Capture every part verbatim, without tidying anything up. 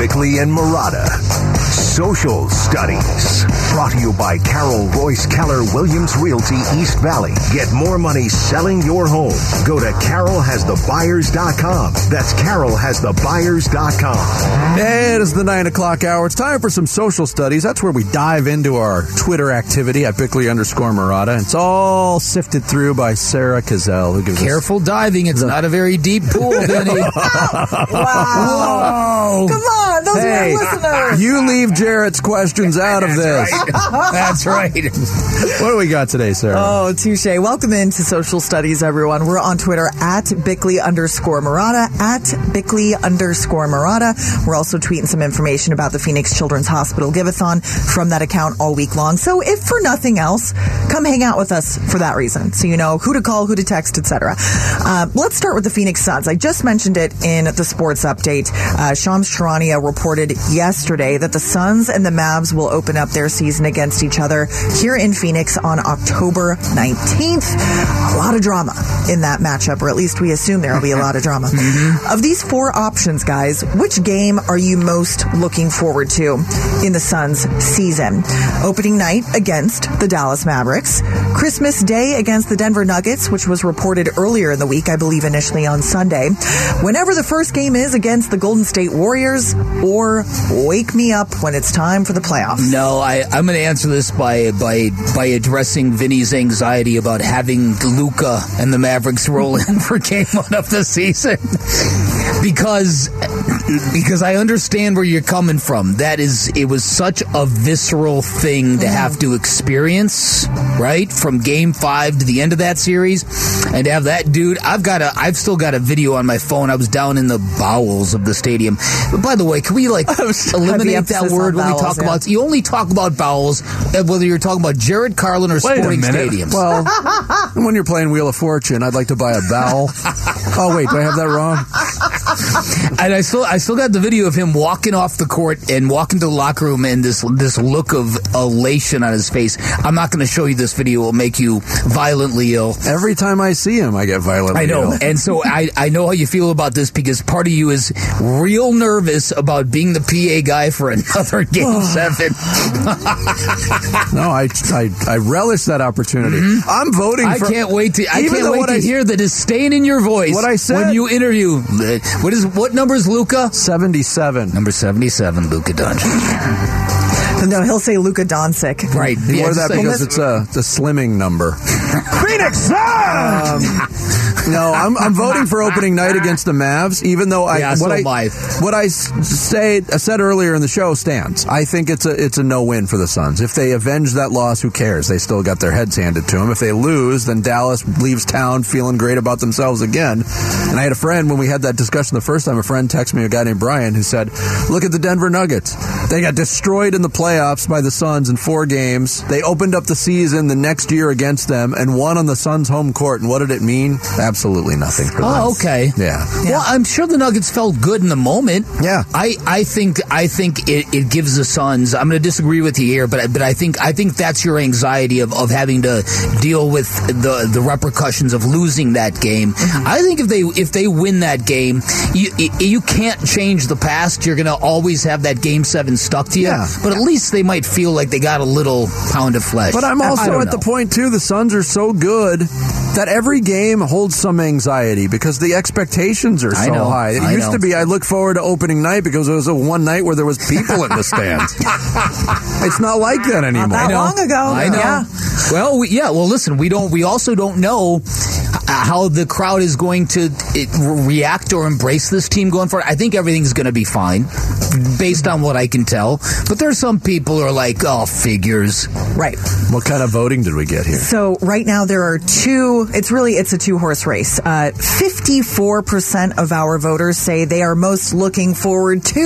Bickley and Marotta. Social Studies. Brought to you by Carol Royce Keller Williams Realty East Valley. Get more money selling your home. Go to carol has the buyers dot com. That's carol has the buyers dot com. It is the nine o'clock hour. It's time for some Social Studies. That's where we dive into our Twitter activity at Bickley underscore Marotta. It's all sifted through by Sarah Kazell, who gives Careful us diving. It's the... not a very deep pool, Benny. Wow. Whoa. Come on. Those hey, are listeners. You leave Jarrett's questions out of this. Right. That's right. What do we got today, Sarah? Oh, touche. Welcome into Social Studies, everyone. We're on Twitter at Bickley underscore Marotta, at Bickley underscore Marotta. We're also tweeting some information about the Phoenix Children's Hospital Giveathon from that account all week long. So if for nothing else, come hang out with us for that reason. So you know who to call, who to text, et cetera. Uh, let's start with the Phoenix Suns. I just mentioned it in the sports update. Uh, Shams Charania reported yesterday that the Suns and the Mavs will open up their season against each other here in Phoenix on October nineteenth. A lot of drama in that matchup, or at least we assume there will be a lot of drama. Mm-hmm. Of these four options, guys, which game are you most looking forward to in the Suns' season? Opening night against the Dallas Mavericks, Christmas Day against the Denver Nuggets, which was reported earlier in the week, I believe initially on Sunday. Whenever the first game is against the Golden State Warriors, or wake me up when it's time for the playoffs. No, I, I'm going to answer this by by by addressing Vinny's anxiety about having Luka and the Mavericks roll in for game one of the season. Because because I understand where you're coming from. That is, it was such a visceral thing to have to experience, right? From game five to the end of that series, and to have that dude. I've got a, I've still got a video on my phone. I was down in the bowels of the stadium. But by the way, can we like eliminate that word when bowels, we talk yeah. about? You only talk about bowels whether you're talking about Jared Carlin or sporting stadiums. Well, when you're playing Wheel of Fortune, I'd like to buy a bowel. Oh wait, do I have that wrong? And I still, I still got the video of him walking off the court and walking to the locker room, and this this look of elation on his face. I'm not going to show you this video; it will make you violently ill. Every time I see him, I get violently ill. I know, ill. And so I, I know how you feel about this, because part of you is real nervous about being the P A guy for another game seven. No, I, I I relish that opportunity. Mm-hmm. I'm voting. I for... I can't wait to. I even can't wait to I, hear the disdain in your voice. What I said when you interview. What is what number is Luka? seventy-seven. Number seventy-seven, Luka Dončić. No, he'll say Luka Dončić. Right. Or yeah, that because it's a, it's a slimming number. Phoenix Suns! No, I'm, I'm voting for opening night against the Mavs, even though I yeah, what so I what I say I said earlier in the show stands. I think it's a it's a no win for the Suns. If they avenge that loss, who cares? They still got their heads handed to them. If they lose, then Dallas leaves town feeling great about themselves again. And I had a friend when we had that discussion the first time. A friend texted me, a guy named Brian, who said, "Look at the Denver Nuggets. They got destroyed in the playoffs by the Suns in four games. They opened up the season the next year against them and won on the Suns' home court. And what did it mean?" Absolutely nothing for them. Oh, okay. Yeah. yeah. Well, I'm sure the Nuggets felt good in the moment. Yeah. I, I think I think it, it gives the Suns. I'm going to disagree with you here, but but I think I think that's your anxiety of, of having to deal with the, the repercussions of losing that game. Mm-hmm. I think if they if they win that game, you you can't change the past. You're going to always have that game seven stuck to you. Yeah. But at least they might feel like they got a little pound of flesh. But I'm also at know. the point too. The Suns are so good that every game holds some anxiety because the expectations are so know, high. It I used know. to be I look forward to opening night because it was a one night where there was people in the stands. It's not like that anymore. Not that long ago. I know. Yeah. Well, we, yeah. Well, listen, we don't. We also don't know how the crowd is going to it, react or embrace this team going forward. I think everything's going to be fine, based on what I can tell. But there's some people who are like, oh, figures. Right. What kind of voting did we get here? So right now there are two. It's really it's a two horse race. Uh, fifty-four percent of our voters say they are most looking forward to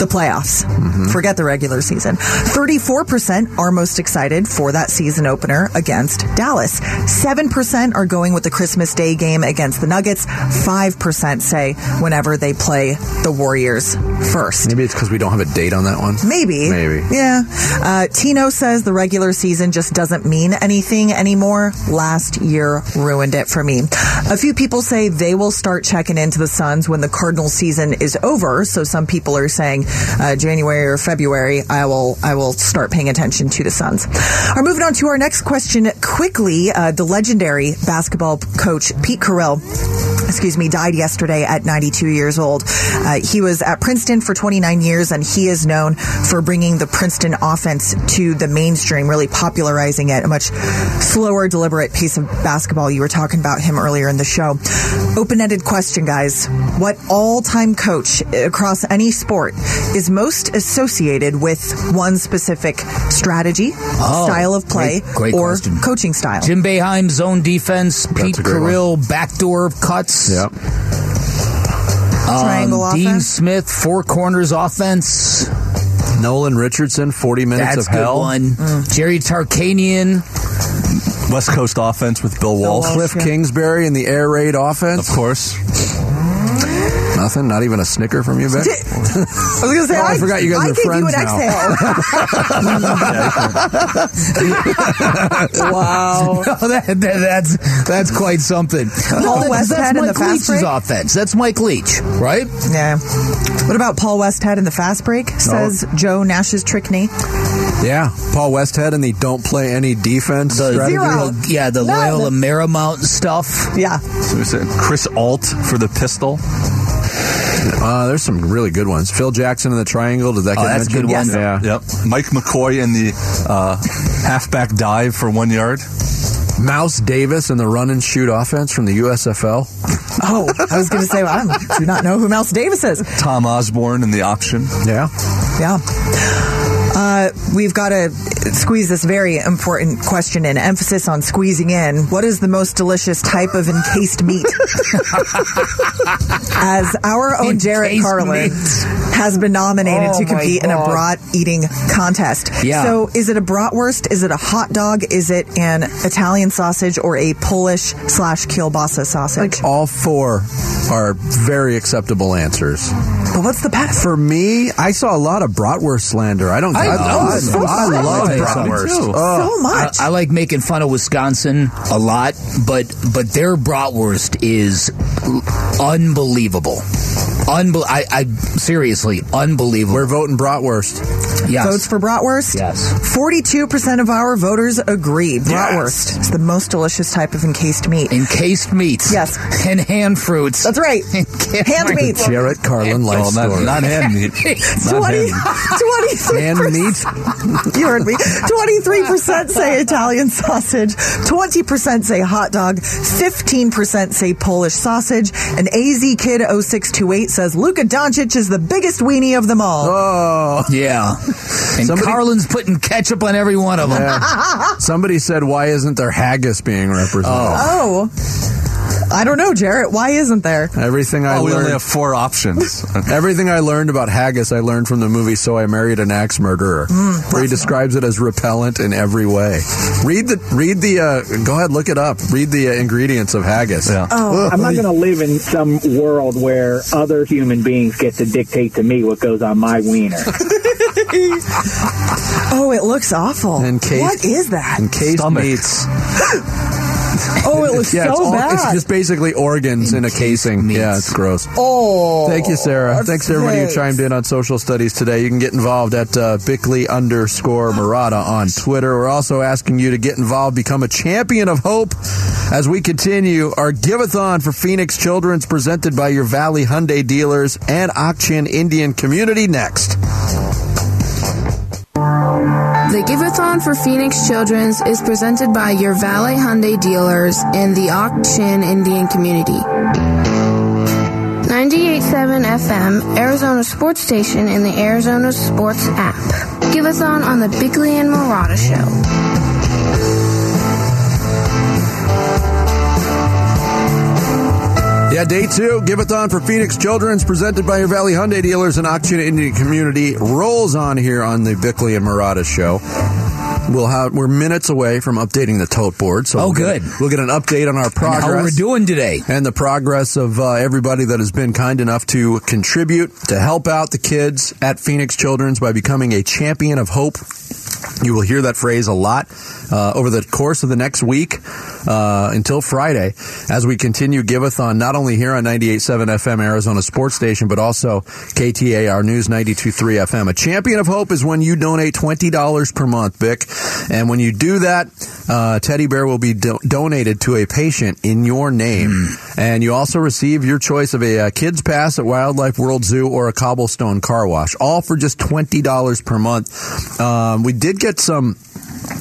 the playoffs. Mm-hmm. Forget the regular season. thirty-four percent are most excited for that season opener against Dallas. seven percent are going with the the Christmas Day game against the Nuggets. five percent say whenever they play the Warriors first. Maybe it's because we don't have a date on that one. Maybe. Maybe. Yeah. Uh, Tino says the regular season just doesn't mean anything anymore. Last year ruined it for me. A few people say they will start checking into the Suns when the Cardinal season is over. So some people are saying uh, January or February, I will I will start paying attention to the Suns. We're moving on to our next question quickly. Uh, the legendary basketball coach Pete Carril, excuse me, died yesterday at ninety-two years old. Uh, he was at Princeton for twenty-nine years, and he is known for bringing the Princeton offense to the mainstream, really popularizing it, a much slower, deliberate pace of basketball. You were talking about him earlier in the show. Open-ended question, guys. What all-time coach across any sport is most associated with one specific strategy, oh, style of play, great, great or question. Coaching style? Jim Boeheim, zone defense, that's Pete Carril, backdoor cuts. Yep. Um, Triangle offense. Dean Smith, four corners offense. Nolan Richardson, forty minutes that's of hell. One. Mm. Jerry Tarkanian. West Coast offense with Bill Walsh. Bill Walsh Cliff yeah. Kingsbury in the air raid offense. Of course. Nothing? Not even a snicker from you, Vic? I was going to say, oh, I, I forgot you guys I are friends now. I gave you an exhale. Wow. No, that, that, that's, that's quite something. Paul no, Westhead that's in Mike the fast Leach's break? Offense. That's Mike Leach, right? Yeah. What about Paul Westhead in the fast break, says no. Joe Nash's Trickney? Yeah. Paul Westhead and the don't play any defense the strategy. Zero. Yeah, the no. Loyola Marymount stuff. Yeah. So Chris Alt for the pistol. Uh, there's some really good ones. Phil Jackson in the triangle. Does that get oh, that's mentioned? Good one. Yeah. Yep. Mike McCoy in the uh, halfback dive for one yard. Mouse Davis and the run and shoot offense from the U S F L. Oh, I was going to say, well, I do not know who Mouse Davis is. Tom Osborne in the option. Yeah. Yeah. Uh, we've got to squeeze this very important question in. Emphasis on squeezing in. What is the most delicious type of encased meat? As our own encased Jared Carlin meat. Has been nominated oh to compete in a brat eating contest. Yeah. So is it a bratwurst? Is it a hot dog? Is it an Italian sausage or a Polish slash kielbasa sausage? Like, all four are very acceptable answers. But what's the best? For me, I saw a lot of bratwurst slander. I don't I I, love, so I love bratwurst too. Uh, so much. I, I like making fun of Wisconsin a lot, but but their bratwurst is unbelievable. Unbe- I, I seriously unbelievable. We're voting bratwurst. Yes. Votes for bratwurst. Yes. Forty-two percent of our voters agree. Bratwurst. Yes. It's the most delicious type of encased meat. Encased meats. Yes. And hand fruits. That's right. Hand meats. Jared Carlin life oh, story. Not, not hand meat. Not Twenty. Twenty-three. Hand meat. You heard me. Twenty-three percent say Italian sausage. Twenty percent say hot dog. Fifteen percent say Polish sausage. An A Z Kid oh six two eight. Says Luka Dončić is the biggest weenie of them all. Oh, yeah. And somebody, Carlin's putting ketchup on every one of them. Yeah. Somebody said, why isn't there haggis being represented? Oh. oh. I don't know, Jarrett. Why isn't there? Everything I oh, learned. We only have four options. Okay. Everything I learned about haggis, I learned from the movie So I Married an Axe Murderer, mm, where he describes it as repellent in every way. Read the, read the, uh, go ahead, look it up. Read the uh, ingredients of haggis. Yeah. Oh, I'm not going to live in some world where other human beings get to dictate to me what goes on my wiener. Oh, it looks awful. Encased, what is that? Encased meats. Oh, it looks yeah, so it's all, bad. It's just basically organs encased in a casing. Meats. Yeah, it's gross. Oh. Thank you, Sarah. Thanks to everybody who chimed in on Social Studies today. You can get involved at uh, Bickley underscore Marotta on Twitter. We're also asking you to get involved, become a champion of hope as we continue our Giveathon for Phoenix Children's presented by your Valley Hyundai dealers and Akchin Indian Community next. The Giveathon for Phoenix Children's is presented by your Valley Hyundai dealers and the Akchin Indian Community. ninety-eight point seven F M, Arizona Sports Station, and the Arizona Sports app. Giveathon on the Bickley and Marotta Show. Yeah, day two, Giveathon for Phoenix Children's, presented by your Valley Hyundai dealers and Akchin Indian Community, rolls on here on the Bickley and Marotta Show. We'll have, we're minutes away from updating the tote board. So oh, we'll good. Get a, we'll get an update on our progress. And how we're doing today. And the progress of uh, everybody that has been kind enough to contribute, to help out the kids at Phoenix Children's by becoming a champion of hope. You will hear that phrase a lot uh, over the course of the next week uh, until Friday as we continue Giveathon, not only here on ninety-eight point seven F M Arizona Sports Station, but also K T A R News ninety-two point three F M. A champion of hope is when you donate twenty dollars per month, Bick. And when you do that, uh, Teddy Bear will be do- donated to a patient in your name. Mm. And you also receive your choice of a, a Kids Pass at Wildlife World Zoo or a Cobblestone Car Wash, all for just twenty dollars per month. Um, we did get some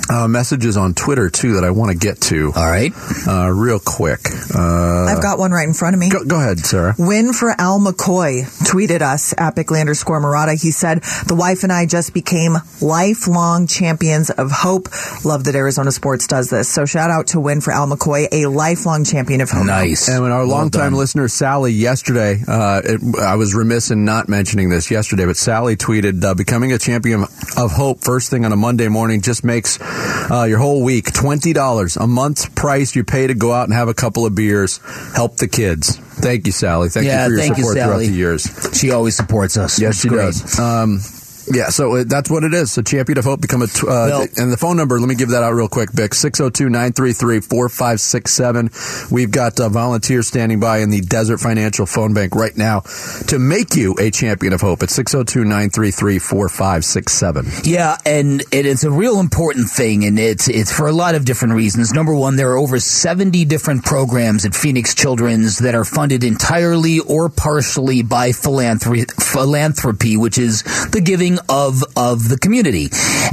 uh, messages on Twitter, too, that I want to get to. All right. Uh, real quick. Uh, I've got one right in front of me. Go, go ahead, Sarah. Win for Al McCoy tweeted us at Bickley underscore Marotta. He said, the wife and I just became lifelong champions of hope. Love that Arizona Sports does this. So shout out to Win for Al McCoy, a lifelong champion of hope. Nice. And when our well longtime done. listener, Sally, yesterday, uh, it, I was remiss in not mentioning this yesterday, but Sally tweeted, uh, becoming a champion of hope first thing on a Monday morning just makes uh, your whole week twenty dollars, a month's price you pay to go out and have a couple of beers, help the kids. Thank you, Sally. Thank yeah, you for your thank support you, throughout the years. She always supports us. Yes, she great. does. Um, yeah, so that's what it is. A champion of hope. Become a t- uh, well, and the phone number, let me give that out real quick, Bick, six oh two, nine three three, four five six seven. We've got uh, volunteers standing by in the Desert Financial phone bank right now to make you a champion of hope at six oh two, nine three three, four five six seven. Yeah, and it, it's a real important thing, and it's, it's for a lot of different reasons. Number one, there are over seventy different programs at Phoenix Children's that are funded entirely or partially by philanthropy, philanthropy which is the giving Of, of the community.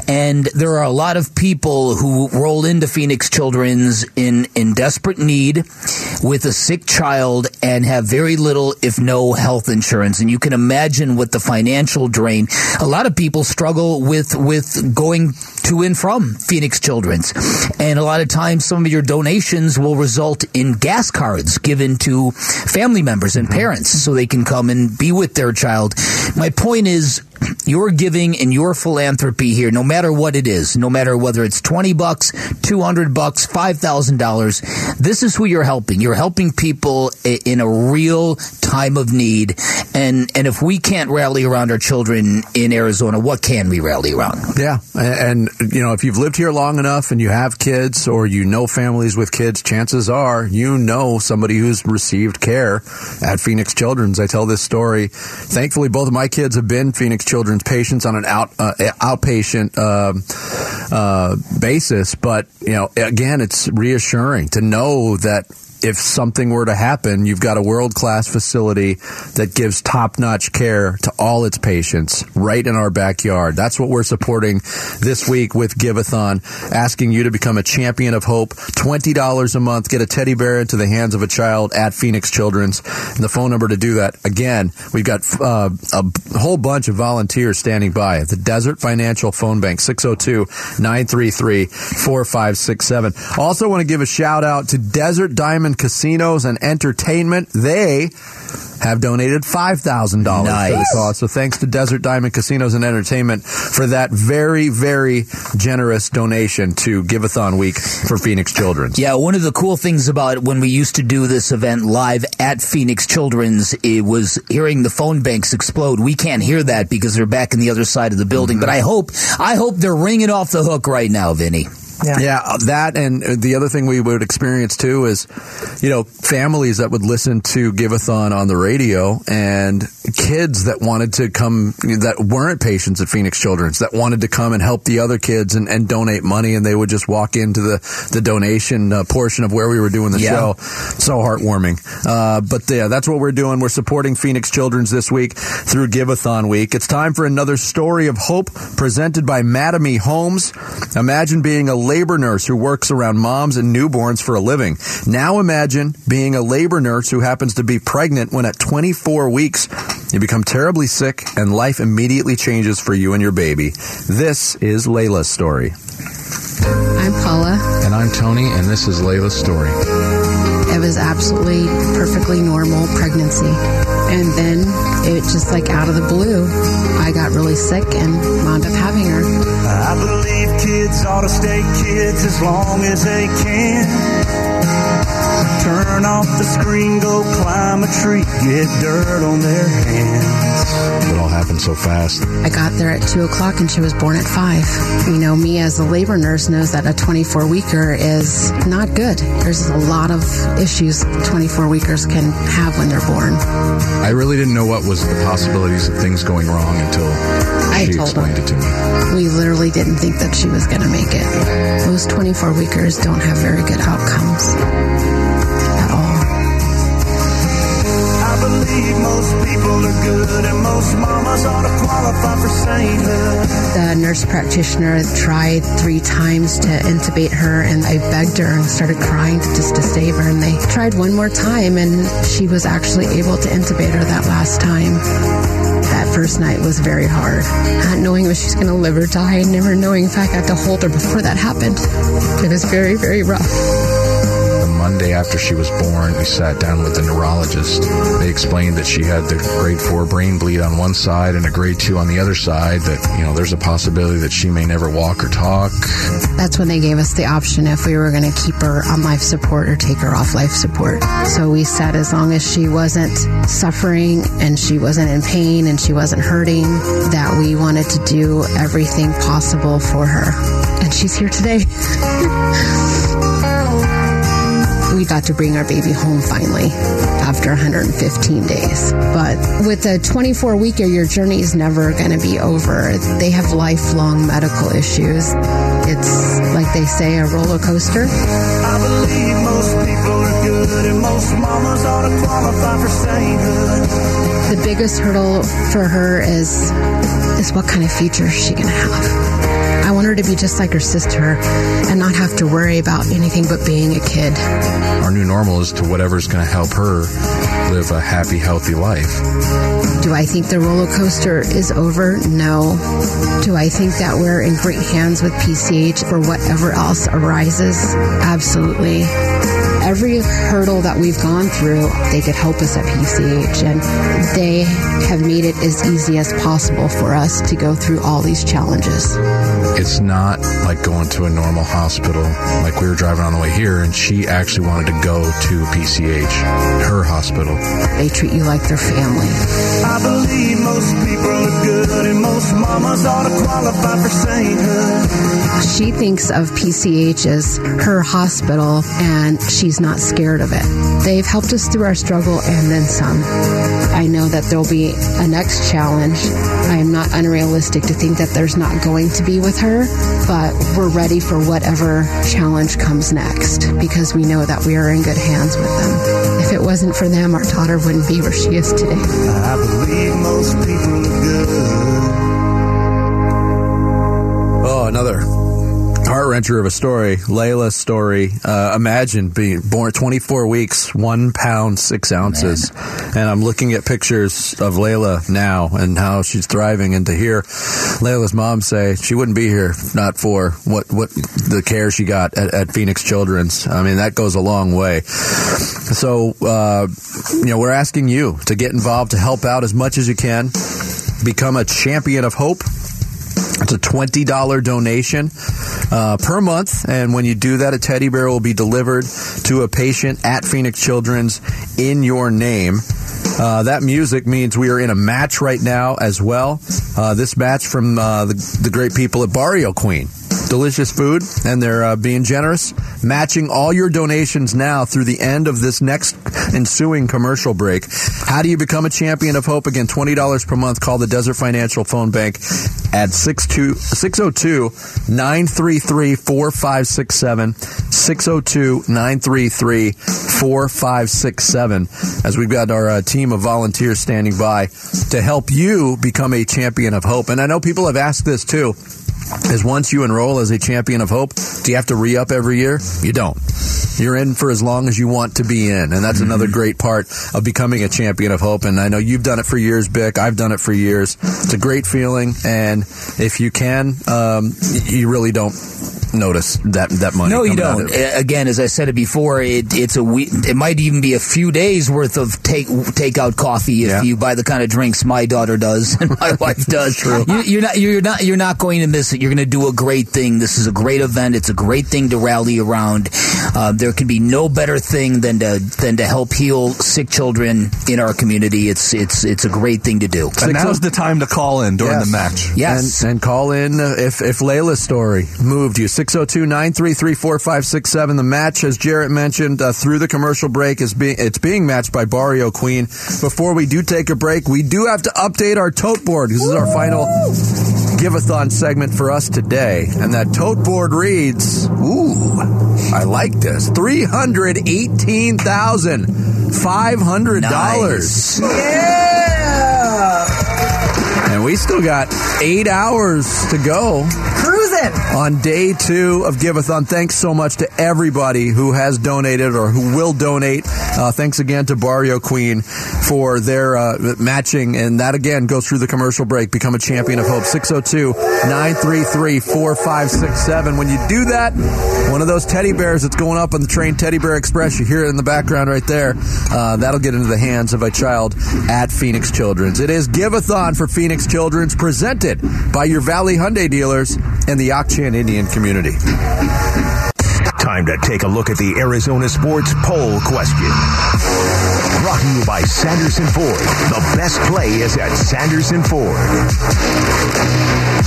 And there are a lot of people who roll into Phoenix Children's in, in desperate need with a sick child and have very little, if no, health insurance. And you can imagine what the financial drain. A lot of people struggle with, with going to and from Phoenix Children's. And a lot of times some of your donations will result in gas cards given to family members and parents so they can come and be with their child. My point is, your giving and your philanthropy here, no matter what it is, no matter whether it's twenty bucks, two hundred bucks, five thousand dollars, this is who you're helping. You're helping people in a real time of need. And, and if we can't rally around our children in Arizona, what can we rally around? Yeah. And, you know, if you've lived here long enough and you have kids or you know families with kids, chances are you know somebody who's received care at Phoenix Children's. I tell this story. Thankfully, both of my kids have been Phoenix Children's patients on an out uh, outpatient uh, uh, basis, but you know, again, it's reassuring to know that if something were to happen, you've got a world-class facility that gives top-notch care to all its patients right in our backyard. That's what we're supporting this week with Giveathon, asking you to become a champion of hope. twenty dollars a month, get a teddy bear into the hands of a child at Phoenix Children's. And the phone number to do that, again, we've got uh, a whole bunch of volunteers standing by at the Desert Financial Phone Bank, six oh two, nine three three, four five six seven. Also want to give a shout-out to Desert Diamond Casinos and Entertainment. They have donated five thousand dollars nice. to the cause. So thanks to Desert Diamond Casinos and Entertainment for that very, very generous donation to Giveathon Week for Phoenix Children's. Yeah, one of the cool things about when we used to do this event live at Phoenix Children's, it was hearing the phone banks explode. We can't hear that because they're back in the other side of the building. Mm-hmm. But I hope, I hope they're ringing off the hook right now, Vinny. Yeah. yeah, that and the other thing we would experience, too, is, you know, families that would listen to Giveathon on the radio and kids that wanted to come, that weren't patients at Phoenix Children's, that wanted to come and help the other kids and, and donate money, and they would just walk into the, the donation uh, portion of where we were doing the yeah. show. So heartwarming. Uh, but, yeah, that's what we're doing. We're supporting Phoenix Children's this week through Giveathon Week. It's time for another story of hope presented by Madame Holmes. Imagine being a labor nurse who works around moms and newborns for a living. Now imagine being a labor nurse who happens to be pregnant when at twenty-four weeks you become terribly sick and life immediately changes for you and your baby. This is Layla's story. I'm Paula. And I'm Tony, and this is Layla's story. was absolutely perfectly normal pregnancy. And then it just like out of the blue, I got really sick and wound up having her. I believe kids ought to stay kids as long as they can. Turn off the screen, go climb a tree, get dirt on their hands. It all happened so fast. I got there at two o'clock and she was born at five. You know, me as a labor nurse knows that a twenty-four-weeker is not good. There's a lot of issues twenty-four-weekers can have when they're born. I really didn't know what was the possibilities of things going wrong until I she told explained them. It to me. We literally didn't think that she was going to make it. Most twenty-four-weekers don't have very good outcomes. Most people are good and most mamas ought to qualify for sainthood. The nurse practitioner tried three times to intubate her, and I begged her and started crying just to save her. And they tried one more time, and she was actually able to intubate her that last time. That first night was very hard. Not knowing if she's going to live or die, and never knowing if I got to hold her before that happened. It was very, very rough. Monday after she was born, we sat down with the neurologist. They explained that she had the grade four brain bleed on one side and a grade two on the other side, that, you know, there's a possibility that she may never walk or talk. That's when they gave us the option if we were going to keep her on life support or take her off life support. So we said as long as she wasn't suffering and she wasn't in pain and she wasn't hurting, that we wanted to do everything possible for her. And she's here today. We got to bring our baby home finally after one hundred fifteen days. But with a twenty-four-weeker, your journey is never going to be over. They have lifelong medical issues. It's, like they say, a roller coaster. I believe most people are good and most mamas ought to qualify for sainthood. The biggest hurdle for her is, is what kind of future is she going to have? I want her to be just like her sister and not have to worry about anything but being a kid. Our new normal is to whatever's going to help her live a happy, healthy life. Do I think the roller coaster is over? No. Do I think that we're in great hands with P C H for whatever else arises? Absolutely. Every hurdle that we've gone through, they could help us at P C H, and they have made it as easy as possible for us to go through all these challenges. It's not like going to a normal hospital. Like, we were driving on the way here, and she actually wanted to go to P C H, her hospital. They treat you like their family. I believe most people are good, and most mamas ought to qualify for sainthood. She thinks of P C H as her hospital, and she's not scared of it. They've helped us through our struggle and then some. I know that there'll be a next challenge. I am not unrealistic to think that there's not going to be with her, but we're ready for whatever challenge comes next because we know that we are in good hands with them. If it wasn't for them, our daughter wouldn't be where she is today. I believe most people are good. Oh, another heart-wrencher of a story. Layla's story. Uh, imagine being born twenty-four weeks, one pound, six ounces. Man. And I'm looking at pictures of Layla now and how she's thriving. And to hear Layla's mom say she wouldn't be here not for what, what the care she got at, at Phoenix Children's. I mean, that goes a long way. So, uh, you know, we're asking you to get involved, to help out as much as you can. Become a champion of hope. It's a twenty dollars donation uh, per month, and when you do that, a teddy bear will be delivered to a patient at Phoenix Children's in your name. Uh, that music means we are in a match right now as well. Uh, this match from uh, the, the great people at Barrio Queen. Delicious food, and they're uh, being generous, matching all your donations now through the end of this next ensuing commercial break. How do you become a champion of hope? Again, twenty dollars per month. Call the Desert Financial phone bank at six oh two, nine three three, four five six seven, six oh two, nine three three, four five six seven, as we've got our uh, team of volunteers standing by to help you become a champion of hope. And I know people have asked this too, is once you enroll as a champion of hope, do you have to re-up every year? You don't. You're in for as long as you want to be in, and that's mm-hmm. another great part of becoming a champion of hope. And I know you've done it for years, Bick. I've done it for years. It's a great feeling, and if you can, um, you really don't notice that, that money. No, you don't. Again, as I said it before, it, it's a week, it might even be a few days worth of take takeout coffee if yeah. you buy the kind of drinks my daughter does and my wife does. True. You, you're not you're not you're not going to miss it. You're going to do a great thing. This is a great event. It's a great thing to rally around. Uh, there can be no better thing than to than to help heal sick children in our community. It's it's it's a great thing to do. And now's the time to call in during yes. the match. Yes, and, and call in if if Layla's story moved you. six oh two, nine three three, four five six seven. The match, as Jarrett mentioned uh, through the commercial break, is being it's being matched by Barrio Queen. Before we do take a break, we do have to update our tote board because this is our final Giveathon segment for us today. And that tote board reads, ooh, I like this, three hundred eighteen thousand five hundred dollars. Nice. Yeah! And we still got eight hours to go. On day two of Giveathon, thanks so much to everybody who has donated or who will donate. Uh, thanks again to Barrio Queen for their uh, matching. And that, again, goes through the commercial break. Become a champion of hope. six oh two, nine three three, four five six seven. When you do that, one of those teddy bears that's going up on the train, Teddy Bear Express, you hear it in the background right there. Uh, that'll get into the hands of a child at Phoenix Children's. It is Giveathon for Phoenix Children's, presented by your Valley Hyundai dealers and the Akchan Indian community. Time to take a look at the Arizona Sports Poll Question. Brought to you by Sanderson Ford. The best play is at Sanderson Ford.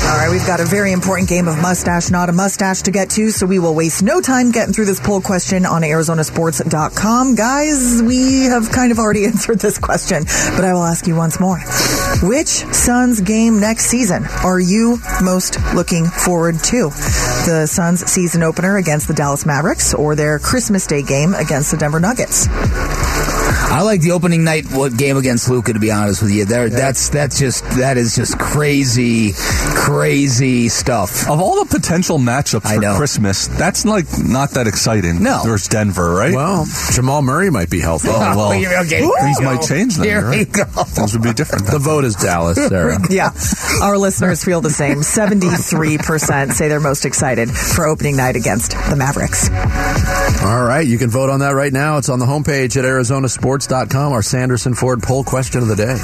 All right, we've got a very important game of mustache, not a mustache to get to, so we will waste no time getting through this poll question on Arizona Sports dot com. Guys, we have kind of already answered this question, but I will ask you once more. Which Suns game next season are you most looking forward to? The Suns season opener against the Dallas Mavericks or their Christmas Day game against the Denver Nuggets? I like the opening night game against Luka, to be honest with you. There, yeah. that's that's just that is just crazy, crazy stuff. Of all the potential matchups I for know. Christmas, that's like not that exciting. No, there's Denver, right? Well, Jamal Murray might be healthy. Oh, well, okay. Things might change then. Here right? we go. Things would be different. The vote is Dallas, Sarah. Yeah, our listeners feel the same. Seventy-three percent say they're most excited for opening night against the Mavericks. All right, you can vote on that right now. It's on the homepage at Arizona Sports dot com, our Sanderson Ford poll question of the day.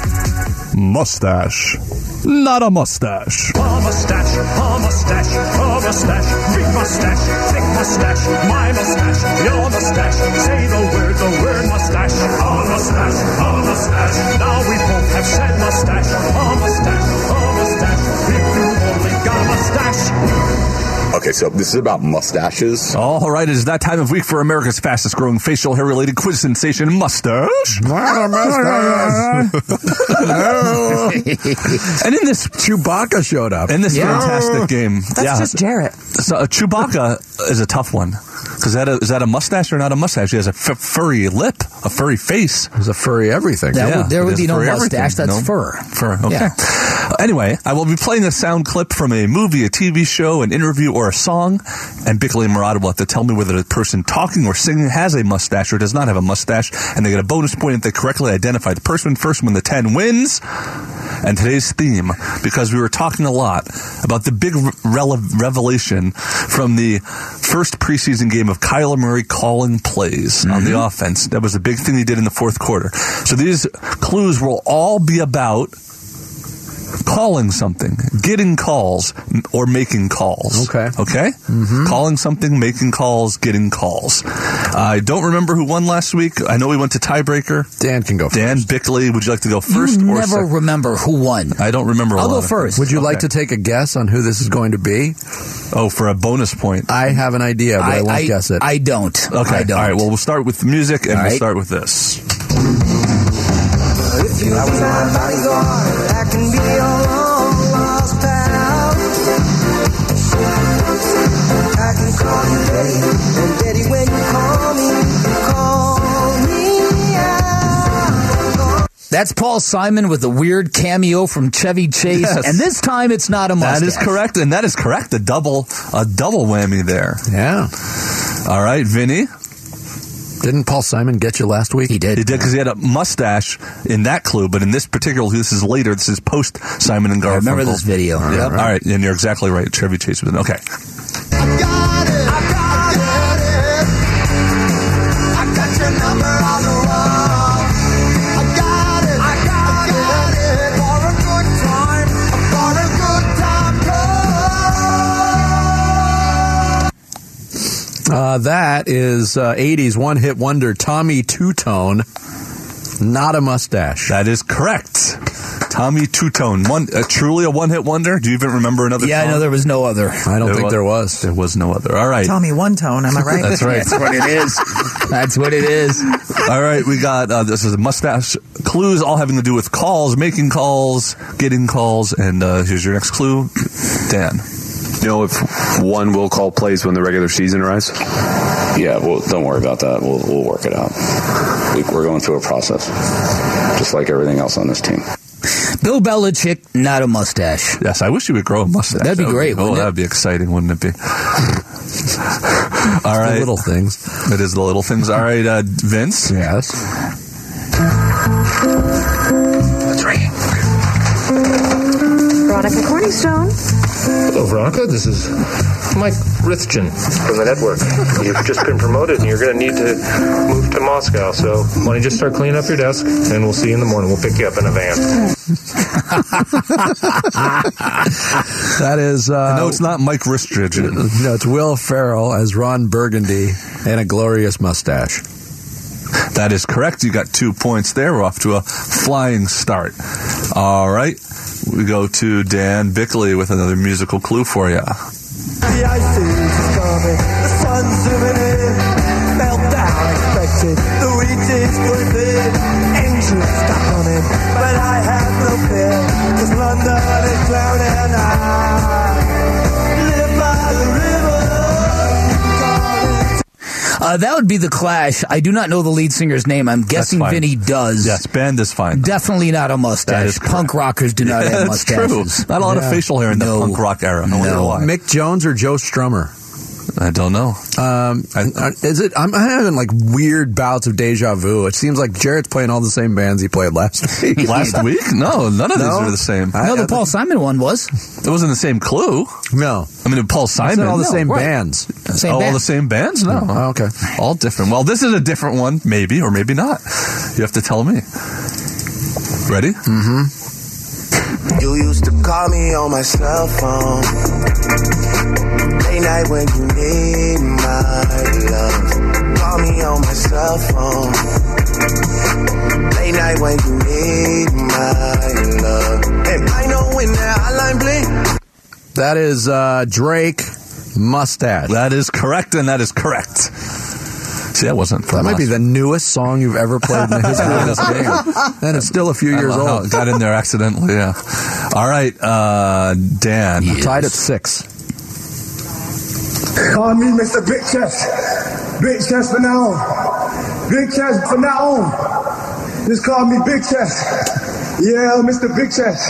Mustache. Not a mustache. A mustache, a mustache, a mustache, big mustache, thick mustache, my mustache, your mustache, say the word, the word mustache, a mustache, a mustache, now we both have said mustache, a mustache, a mustache, if you only got a mustache. Okay, so this is about mustaches. All right, it is that time of week for America's fastest-growing facial hair-related quiz sensation, mustache. And in this, Chewbacca showed up in this yeah. fantastic game. That's yeah. just Jarrett. So uh, Chewbacca is a tough one. Is that, a, is that a mustache or not a mustache? He has a f- furry lip, a furry face. There's a furry everything. That yeah, would, there would be no mustache. Everything. That's no. fur. Fur, okay. Yeah. Uh, anyway, I will be playing a sound clip from a movie, a T V show, an interview, or a song. And Bickley and Marotta will have to tell me whether the person talking or singing has a mustache or does not have a mustache. And they get a bonus point if they correctly identify the person. First one, the ten wins. And today's theme, because we were talking a lot about the big re- revelation from the first preseason game of Kyler Murray calling plays mm-hmm. on the offense. That was a big thing he did in the fourth quarter. So these clues will all be about calling something, getting calls, or making calls. Okay. Okay? Mm-hmm. Calling something, making calls, getting calls. I don't remember who won last week. I know we went to tiebreaker. Dan can go first. Dan Bickley, would you like to go first? You or never second? Remember who won. I don't remember. I'll go first. Would you okay. like to take a guess on who this is going to be? Oh, for a bonus point. I have an idea, but I, I won't I, guess it. I don't. Okay. I don't. All right, well, we'll start with the music, and All we'll right. start with this. If you that was my God. Can be a long lost pal. I can call you baby, and Betty, when you call me, you call me out. That's Paul Simon with a weird cameo from Chevy Chase, yes. and this time it's not a mustache. That is correct, and that is correct. A double, a double whammy there. Yeah. All right, Vinny. Didn't Paul Simon get you last week? He did. He did because he had a mustache in that clue, but in this particular, this is later. This is post Simon and Garfunkel. I remember this video. Yep. All right. All right, and you're exactly right. Chevy Chase was in. Okay. I got Uh, that is uh, eighties one-hit wonder Tommy Two-Tone, not a mustache. That is correct. Tommy Two-Tone. One, uh, truly a one-hit wonder? Do you even remember another yeah, song? Yeah, no, there was no other. I don't there think was, there was. There was no other. All right. Tommy One-Tone, am I right? That's right. That's what it is. That's what it is. All right, we got, uh, this is a mustache clues, all having to do with calls, making calls, getting calls, and uh, here's your next clue. Dan. You know if one will call plays when the regular season arrives? Yeah, well, don't worry about that. We'll, we'll work it out. We, we're going through a process, just like everything else on this team. Bill Belichick, not a mustache. Yes, I wish he would grow a mustache. That'd be that great. Be, oh, that'd be exciting, wouldn't it be? All right, the little things. It is the little things. All right, uh, Vince. Yes. That's right. Veronica Corningstone. Hello, Veronica. This is Mike Rithchen from the network. You've just been promoted, and you're going to need to move to Moscow. So why don't you just start cleaning up your desk, and we'll see you in the morning. We'll pick you up in a van. That is... Uh, no, it's not Mike Rithchen. No, it's Will Ferrell as Ron Burgundy and a glorious mustache. That is correct. You got two points there. We're off to a flying start. All right. We go to Dan Bickley with another musical clue for you. The ice is coming, the sun's zooming in, meltdown expected, the wheat is within, engines stuck on it, but I have no fear, cause London is drowning and I live by the river. Uh, that would be The Clash. I do not know the lead singer's name. I'm guessing Vinny does. Yes, band is fine. Though. Definitely not a mustache. Punk rockers do yeah, not have mustaches. That's true. Not a lot yeah. of facial hair in no. the punk rock era. No, no. Why. Mick Jones or Joe Strummer? I don't know. Um, I, I, is it? I'm having like weird bouts of deja vu. It seems like Jared's playing all the same bands he played last week. Last week? No, none of no. these are the same. I, no, the I, Paul Simon one was. It wasn't the same clue. No. I mean, Paul Simon. All the no, same right. bands. Same oh, band. All the same bands? No. Oh, okay. All different. Well, this is a different one, maybe or maybe not. You have to tell me. Ready? Mm-hmm. You used to call me on my cell phone. Night when you need my love, call me on my cell phone. Late night when you need my love, and I know when that hotline bling. That is uh, Drake, mustache. That is correct, and that is correct. See, that wasn't for That us. Might be the newest song you've ever played in the history of this game. And it's still a few I years old. How it got in there accidentally, yeah. All right, uh, Dan. Yes. Tied at six. Call me Mister Big Chest. Big Chest for now on. Big Chest for now on. Just call me Big Chest. Yeah, Mister Big Chest.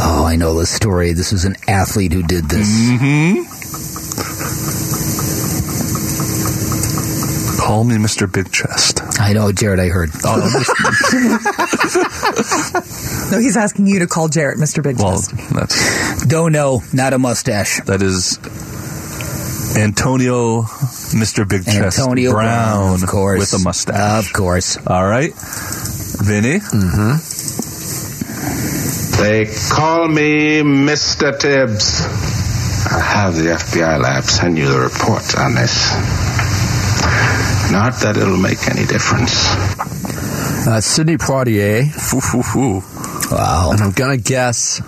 Oh, I know the story. This is an athlete who did this. Mm-hmm. Call me Mister Big Chest. I know, Jared, I heard. Oh, no, he's asking you to call Jared Mister Big Chest. Well, that's... Don't know, not a mustache. That is Antonio Mister Big Chest Antonio Brown, Brown of course. With a mustache. Of course. All right. Vinny? Mm-hmm. They call me Mister Tibbs. I have the F B I lab send you the report on this. Not that it'll make any difference. Uh, Sidney Poitier. Wow. And I'm going to guess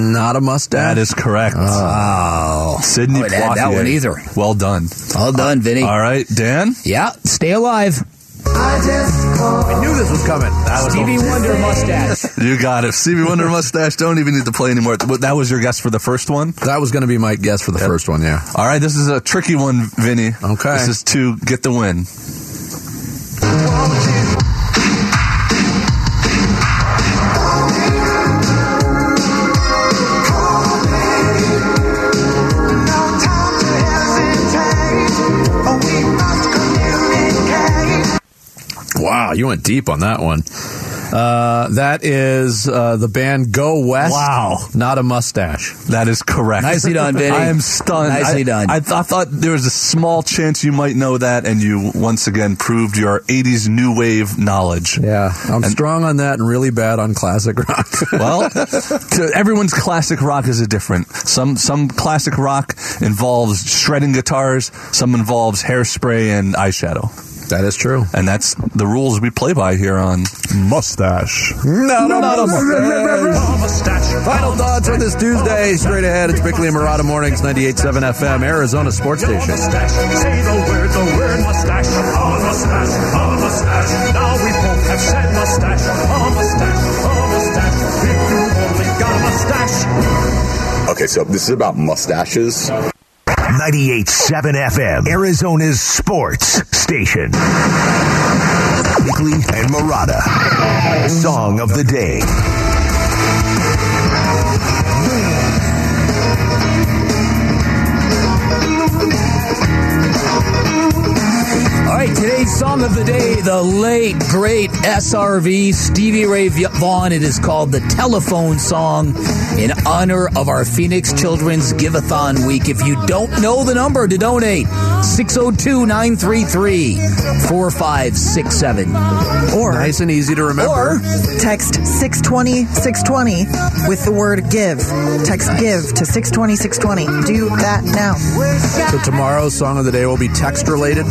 not a mustache. That is correct. Oh. Sidney Poitier. I wouldn't add that one either. Well done. Well done, Vinny. All right, Dan? Yeah, stay alive. I just I knew this was coming. That was Stevie Wonder mustache. You got it. Stevie Wonder mustache. Don't even need to play anymore. That was your guess for the first one? That was going to be my guess for the yep. first one, yeah. All right, this is a tricky one, Vinny. Okay. This is to get the win. Wow, you went deep on that one. Uh, that is uh, the band Go West. Wow. Not a mustache. That is correct. Nicely done, Vinny. I am stunned. Nicely I, done. I, th- I thought there was a small chance you might know that, and you once again proved your eighties new wave knowledge. Yeah. I'm and, strong on that and really bad on classic rock. Well, to, everyone's classic rock is a different. Some, some classic rock involves shredding guitars. Some involves hairspray and eyeshadow. That is true. And that's the rules we play by here on Mustache. No, no, no, no. Mustache. Final thoughts on this Tuesday. Straight ahead, it's Bickley and Marotta Mornings, ninety-eight point seven F M, Arizona Sports Station. Mustache. Say the word, the word mustache. Oh, mustache, oh, mustache. Now we both have said mustache. Oh, mustache, oh, mustache. If you only got a mustache. Okay, so this is about mustaches. ninety-eight point seven F M, Arizona's sports station. Bickley and Marotta. Song of the day. All right, today's song of the day, the late, great S R V, Stevie Ray Vaughan. It is called the Telephone Song in honor of our Phoenix Children's Give-a-thon Week. If you don't know the number to donate, six oh two, nine three three, four five six seven. Or, nice and easy to remember. Or text six twenty, six twenty with the word give. Text give to six twenty, six twenty. Do that now. So tomorrow's song of the day will be text-related?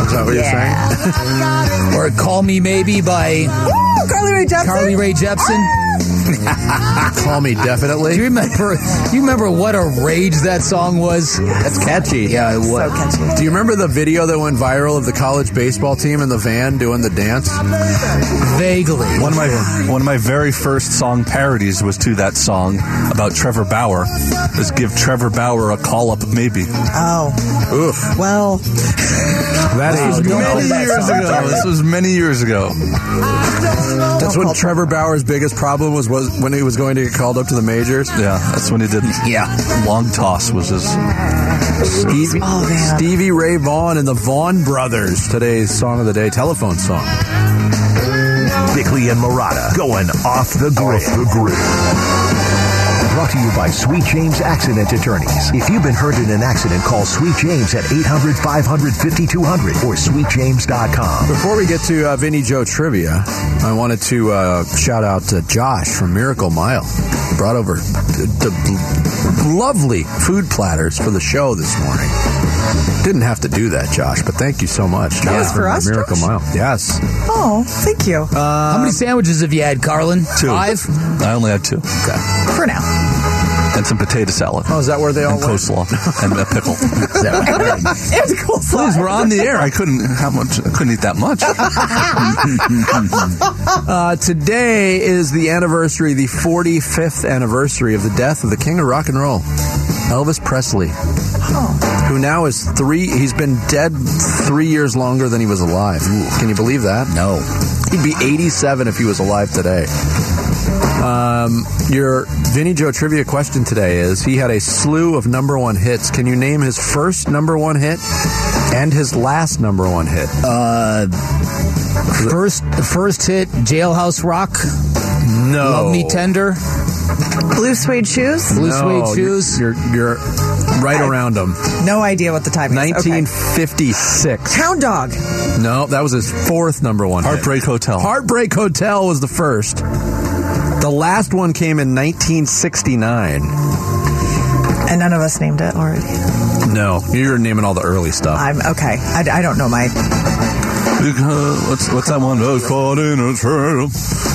Is that what yeah. you're saying? Or Call Me Maybe by Ooh, Carly Rae Jepsen. Carly Rae Jepsen. Call Me Definitely. Do you remember? Do you remember what a rage that song was? That's catchy. Yeah, it was. So catchy. Do you remember the video that went viral of the college baseball team in the van doing the dance? Vaguely. One of my one of my very first song parodies was to that song about Trevor Bauer. Let's give Trevor Bauer a call up, maybe. Oh. Oof. Well. That wow, is many years ago. This was many years ago. That's when Trevor Bauer's biggest problem was, was when he was going to get called up to the majors. Yeah, that's when he did. Yeah. Long Toss was his. Stevie, oh, man. Stevie Ray Vaughan and the Vaughan Brothers. Today's song of the day, telephone song. Bickley and Marotta going off the grid. Off the grid. Brought to you by Sweet James Accident Attorneys. If you've been hurt in an accident, call Sweet James at eight hundred, five hundred, fifty-two hundred or sweet james dot com. Before we get to uh, Vinny Joe trivia, I wanted to uh, shout out to Josh from Miracle Mile. He brought over the, the lovely food platters for the show this morning. Didn't have to do that, Josh, but thank you so much. That was for us, Miracle Josh? Mile. Yes. Oh, thank you. Uh, How many sandwiches have you had, Carlin? Two. Five? I only had two. Okay. For now. And some potato salad. Oh, is that where they all and went? Coleslaw and a pickle. Is that what happened? It's coleslaw. Please, we're on the air. I couldn't how much. I couldn't eat that much. uh, today is the anniversary, the forty-fifth anniversary of the death of the king of rock and roll, Elvis Presley, oh. who now is three. He's been dead three years longer than he was alive. Ooh. Can you believe that? No. He'd be eighty-seven if he was alive today. Um, your Vinny Joe trivia question today is, he had a slew of number one hits. Can you name his first number one hit and his last number one hit? Uh, first, first hit, Jailhouse Rock. No. Love Me Tender. Blue Suede Shoes? Blue no, Suede Shoes. You're, you're, you're right I, around them. No idea what the time is. nineteen fifty-six. Okay. Hound Dog. No, that was his fourth number one Heartbreak hit. Hotel. Heartbreak Hotel was the first. The last one came in nineteen sixty-nine. And none of us named it already. No, you're naming all the early stuff. I'm okay. I, I don't know my. Because, what's, what's that one? Just caught in a trail.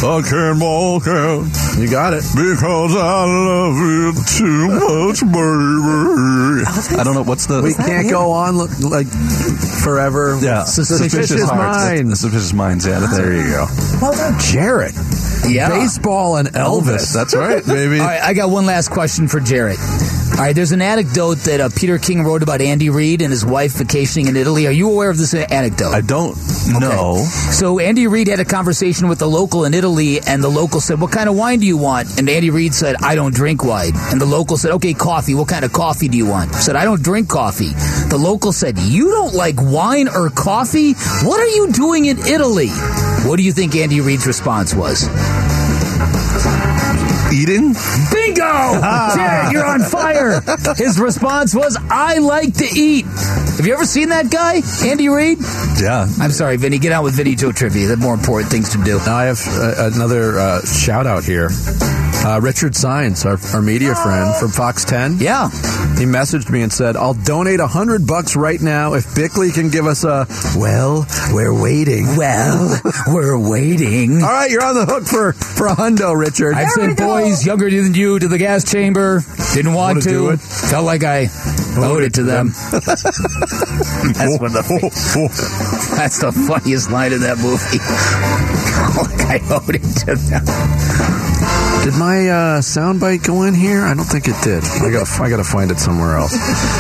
I can't walk out. You got it. Because I love you too much, baby. I don't know. What's the. We can't go on like forever. Yeah. Suspicious, Suspicious Minds. Suspicious Minds, yeah. There you go. Well done, Jared. Yeah. Baseball and Elvis. Elvis. That's right, baby. All right, I got one last question for Jared. All right, there's an anecdote that uh, Peter King wrote about Andy Reid and his wife vacationing in Italy. Are you aware of this anecdote? I don't know. Okay. So Andy Reid had a conversation with a local in Italy, and the local said, what kind of wine do you want? And Andy Reid said, I don't drink wine. And the local said, okay, coffee. What kind of coffee do you want? He said, I don't drink coffee. The local said, you don't like wine or coffee? What are you doing in Italy? What do you think Andy Reid's response was? Eating? Bingo! Jared, you're on fire! His response was, I like to eat. Have you ever seen that guy, Andy Reid? Yeah. I'm sorry, Vinny. Get out with Vinny Joe Trivia. There are more important things to do. Now I have uh, another uh, shout-out here. Uh, Richard Saenz, our, our media friend from Fox ten. Yeah. He messaged me and said, I'll donate one hundred bucks right now if Bickley can give us a, well, we're waiting. Well, we're waiting. All right, you're on the hook for, for a hundo, Richard. I've sent boys younger than you to the gas chamber. Didn't want, want to. to. Do it. Felt like I owed it to them. That's one of the, that's the funniest line in that movie. Felt like I owed it to them. Did my uh, soundbite go in here? I don't think it did. I gotta, I gotta find it somewhere else.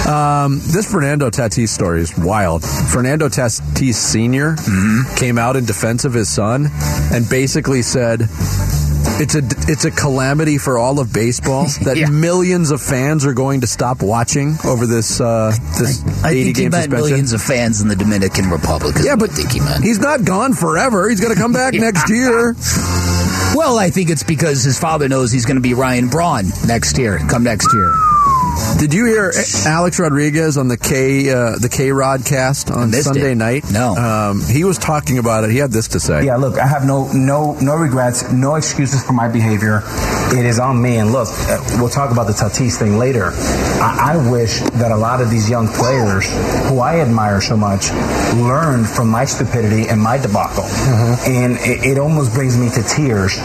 Um, this Fernando Tatis story is wild. Fernando Tatis Senior mm-hmm. came out in defense of his son and basically said, "It's a, it's a calamity for all of baseball that yeah. millions of fans are going to stop watching over this uh, this I, I eighty think game he meant suspension." Millions of fans in the Dominican Republic. Yeah, but think he he's not gone forever. He's gonna come back yeah. next year. Well, I think it's because his father knows he's going to be Ryan Braun next year, come next year. Did you hear Alex Rodriguez on the K uh, the K Rod cast on Sunday it. night? No, um, he was talking about it. He had this to say: "Yeah, look, I have no no no regrets, no excuses for my behavior. It is on me. And look, we'll talk about the Tatis thing later. I, I wish that a lot of these young players who I admire so much learned from my stupidity and my debacle. Mm-hmm. And it, it almost brings me to tears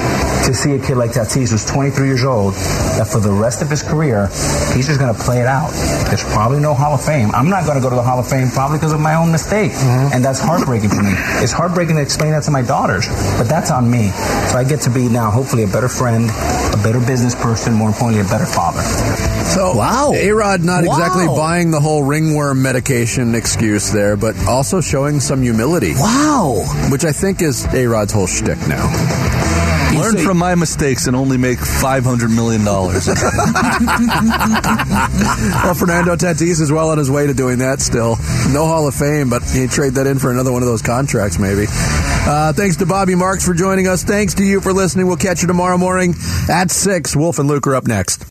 to see a kid like Tatis, who's twenty-three years old, that for the rest of his career, he's just going to play it out. There's probably no Hall of Fame. I'm not going to go to the Hall of Fame probably because of my own mistake. Mm-hmm. And that's heartbreaking for me. It's heartbreaking to explain that to my daughters, but that's on me. So I get to be now hopefully a better friend, a better business person, more importantly, a better father." So, wow. A-Rod not wow. exactly buying the whole ringworm medication excuse there, but also showing some humility. Wow. Which I think is A-Rod's whole shtick now. Learn from my mistakes and only make five hundred million dollars. Well, Fernando Tatis is well on his way to doing that still. No Hall of Fame, but he'd trade that in for another one of those contracts maybe. Uh, thanks to Bobby Marks for joining us. Thanks to you for listening. We'll catch you tomorrow morning at six. Wolf and Luke are up next.